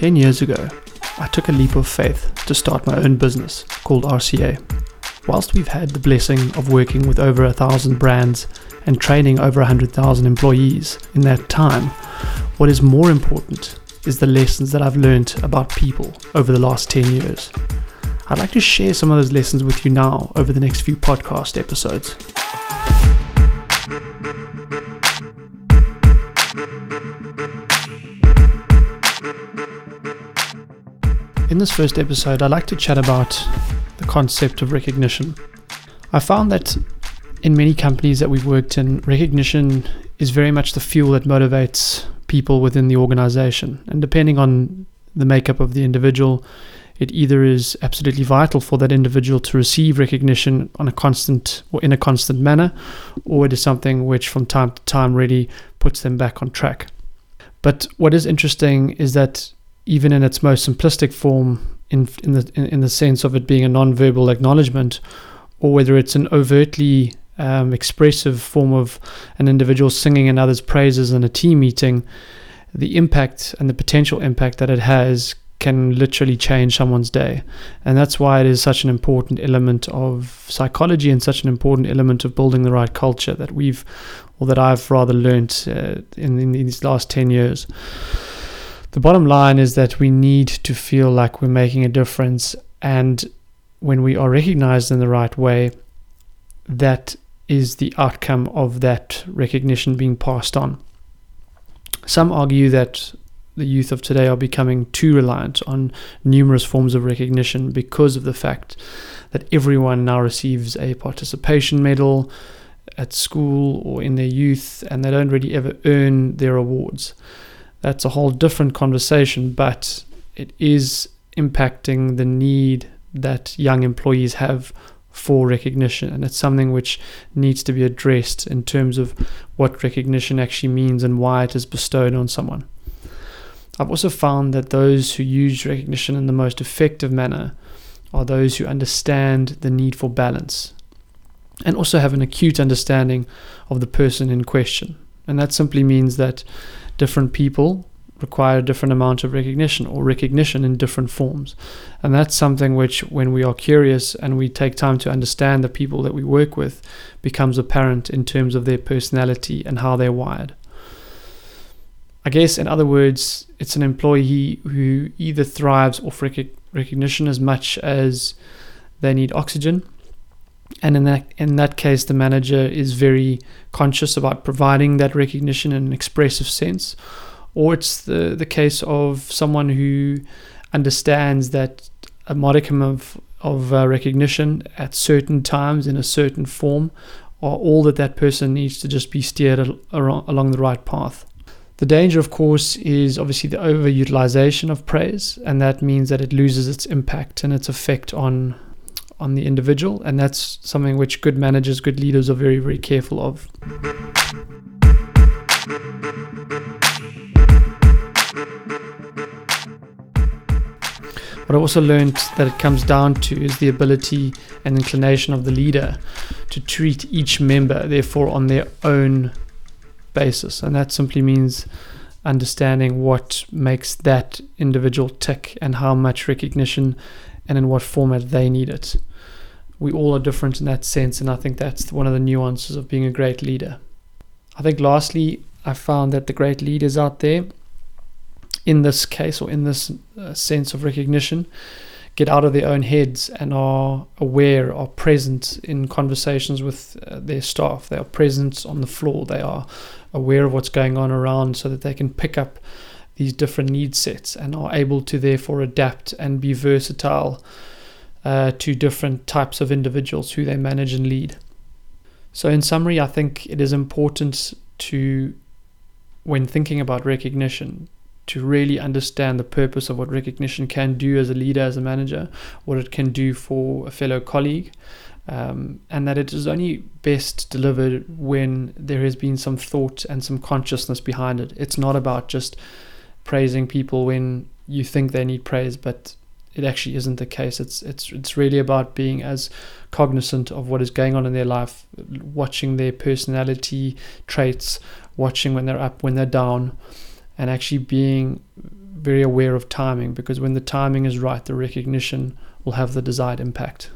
10 years ago, I took a leap of faith to start my own business called RCA. Whilst we've had the blessing of working with over 1,000 brands and training over 100,000 employees in that time, what is more important is the lessons that I've learned about people over the last 10 years. I'd like to share some of those lessons with you now over the next few podcast episodes. In this first episode, I'd like to chat about the concept of recognition. I found that in many companies that we've worked in, recognition is very much the fuel that motivates people within the organization. And depending on the makeup of the individual, it either is absolutely vital for that individual to receive recognition on a constant or in a constant manner, or it is something which from time to time really puts them back on track. But what is interesting is that even in its most simplistic form, in the sense of it being a non-verbal acknowledgement, or whether it's an overtly expressive form of an individual singing another's praises in a team meeting, the impact and the potential impact that it has can literally change someone's day. And that's why it is such an important element of psychology and such an important element of building the right culture that I've rather learnt in these last 10 years. The bottom line is that we need to feel like we're making a difference, and when we are recognized in the right way, that is the outcome of that recognition being passed on. Some argue that the youth of today are becoming too reliant on numerous forms of recognition because of the fact that everyone now receives a participation medal at school or in their youth, and they don't really ever earn their awards. That's a whole different conversation, but it is impacting the need that young employees have for recognition, and it's something which needs to be addressed in terms of what recognition actually means and why it is bestowed on someone. I've also found that those who use recognition in the most effective manner are those who understand the need for balance and also have an acute understanding of the person in question. And that simply means that different people require a different amount of recognition, or recognition in different forms. And that's something which, when we are curious and we take time to understand the people that we work with, becomes apparent in terms of their personality and how they're wired. I guess, in other words, it's an employee who either thrives off recognition as much as they need oxygen, and in that case the manager is very conscious about providing that recognition in an expressive sense, or it's the case of someone who understands that a modicum of recognition at certain times in a certain form are all that person needs to just be steered along the right path. The danger, of course, is obviously the overutilization of praise, and that means that it loses its impact and its effect on the individual, and that's something which good managers, good leaders are very, very careful of. What I also learned that it comes down to is the ability and inclination of the leader to treat each member, therefore, on their own basis, and that simply means understanding what makes that individual tick and how much recognition and in what format they need it. We all are different in that sense, and I think that's one of the nuances of being a great leader. I think lastly, I found that the great leaders out there in this case, or in this sense of recognition, get out of their own heads and are aware, are present in conversations with their staff. They are present on the floor. They are aware of what's going on around, so that they can pick up these different need sets and are able to therefore adapt and be versatile to different types of individuals who they manage and lead. So in summary, I think it is important to, when thinking about recognition, to really understand the purpose of what recognition can do as a leader, as a manager, what it can do for a fellow colleague, and that it is only best delivered when there has been some thought and some consciousness behind it. It's not about just praising people when you think they need praise, but it actually isn't the case. It's really about being as cognizant of what is going on in their life, watching their personality traits, watching when they're up, when they're down, and actually being very aware of timing, because when the timing is right, the recognition will have the desired impact.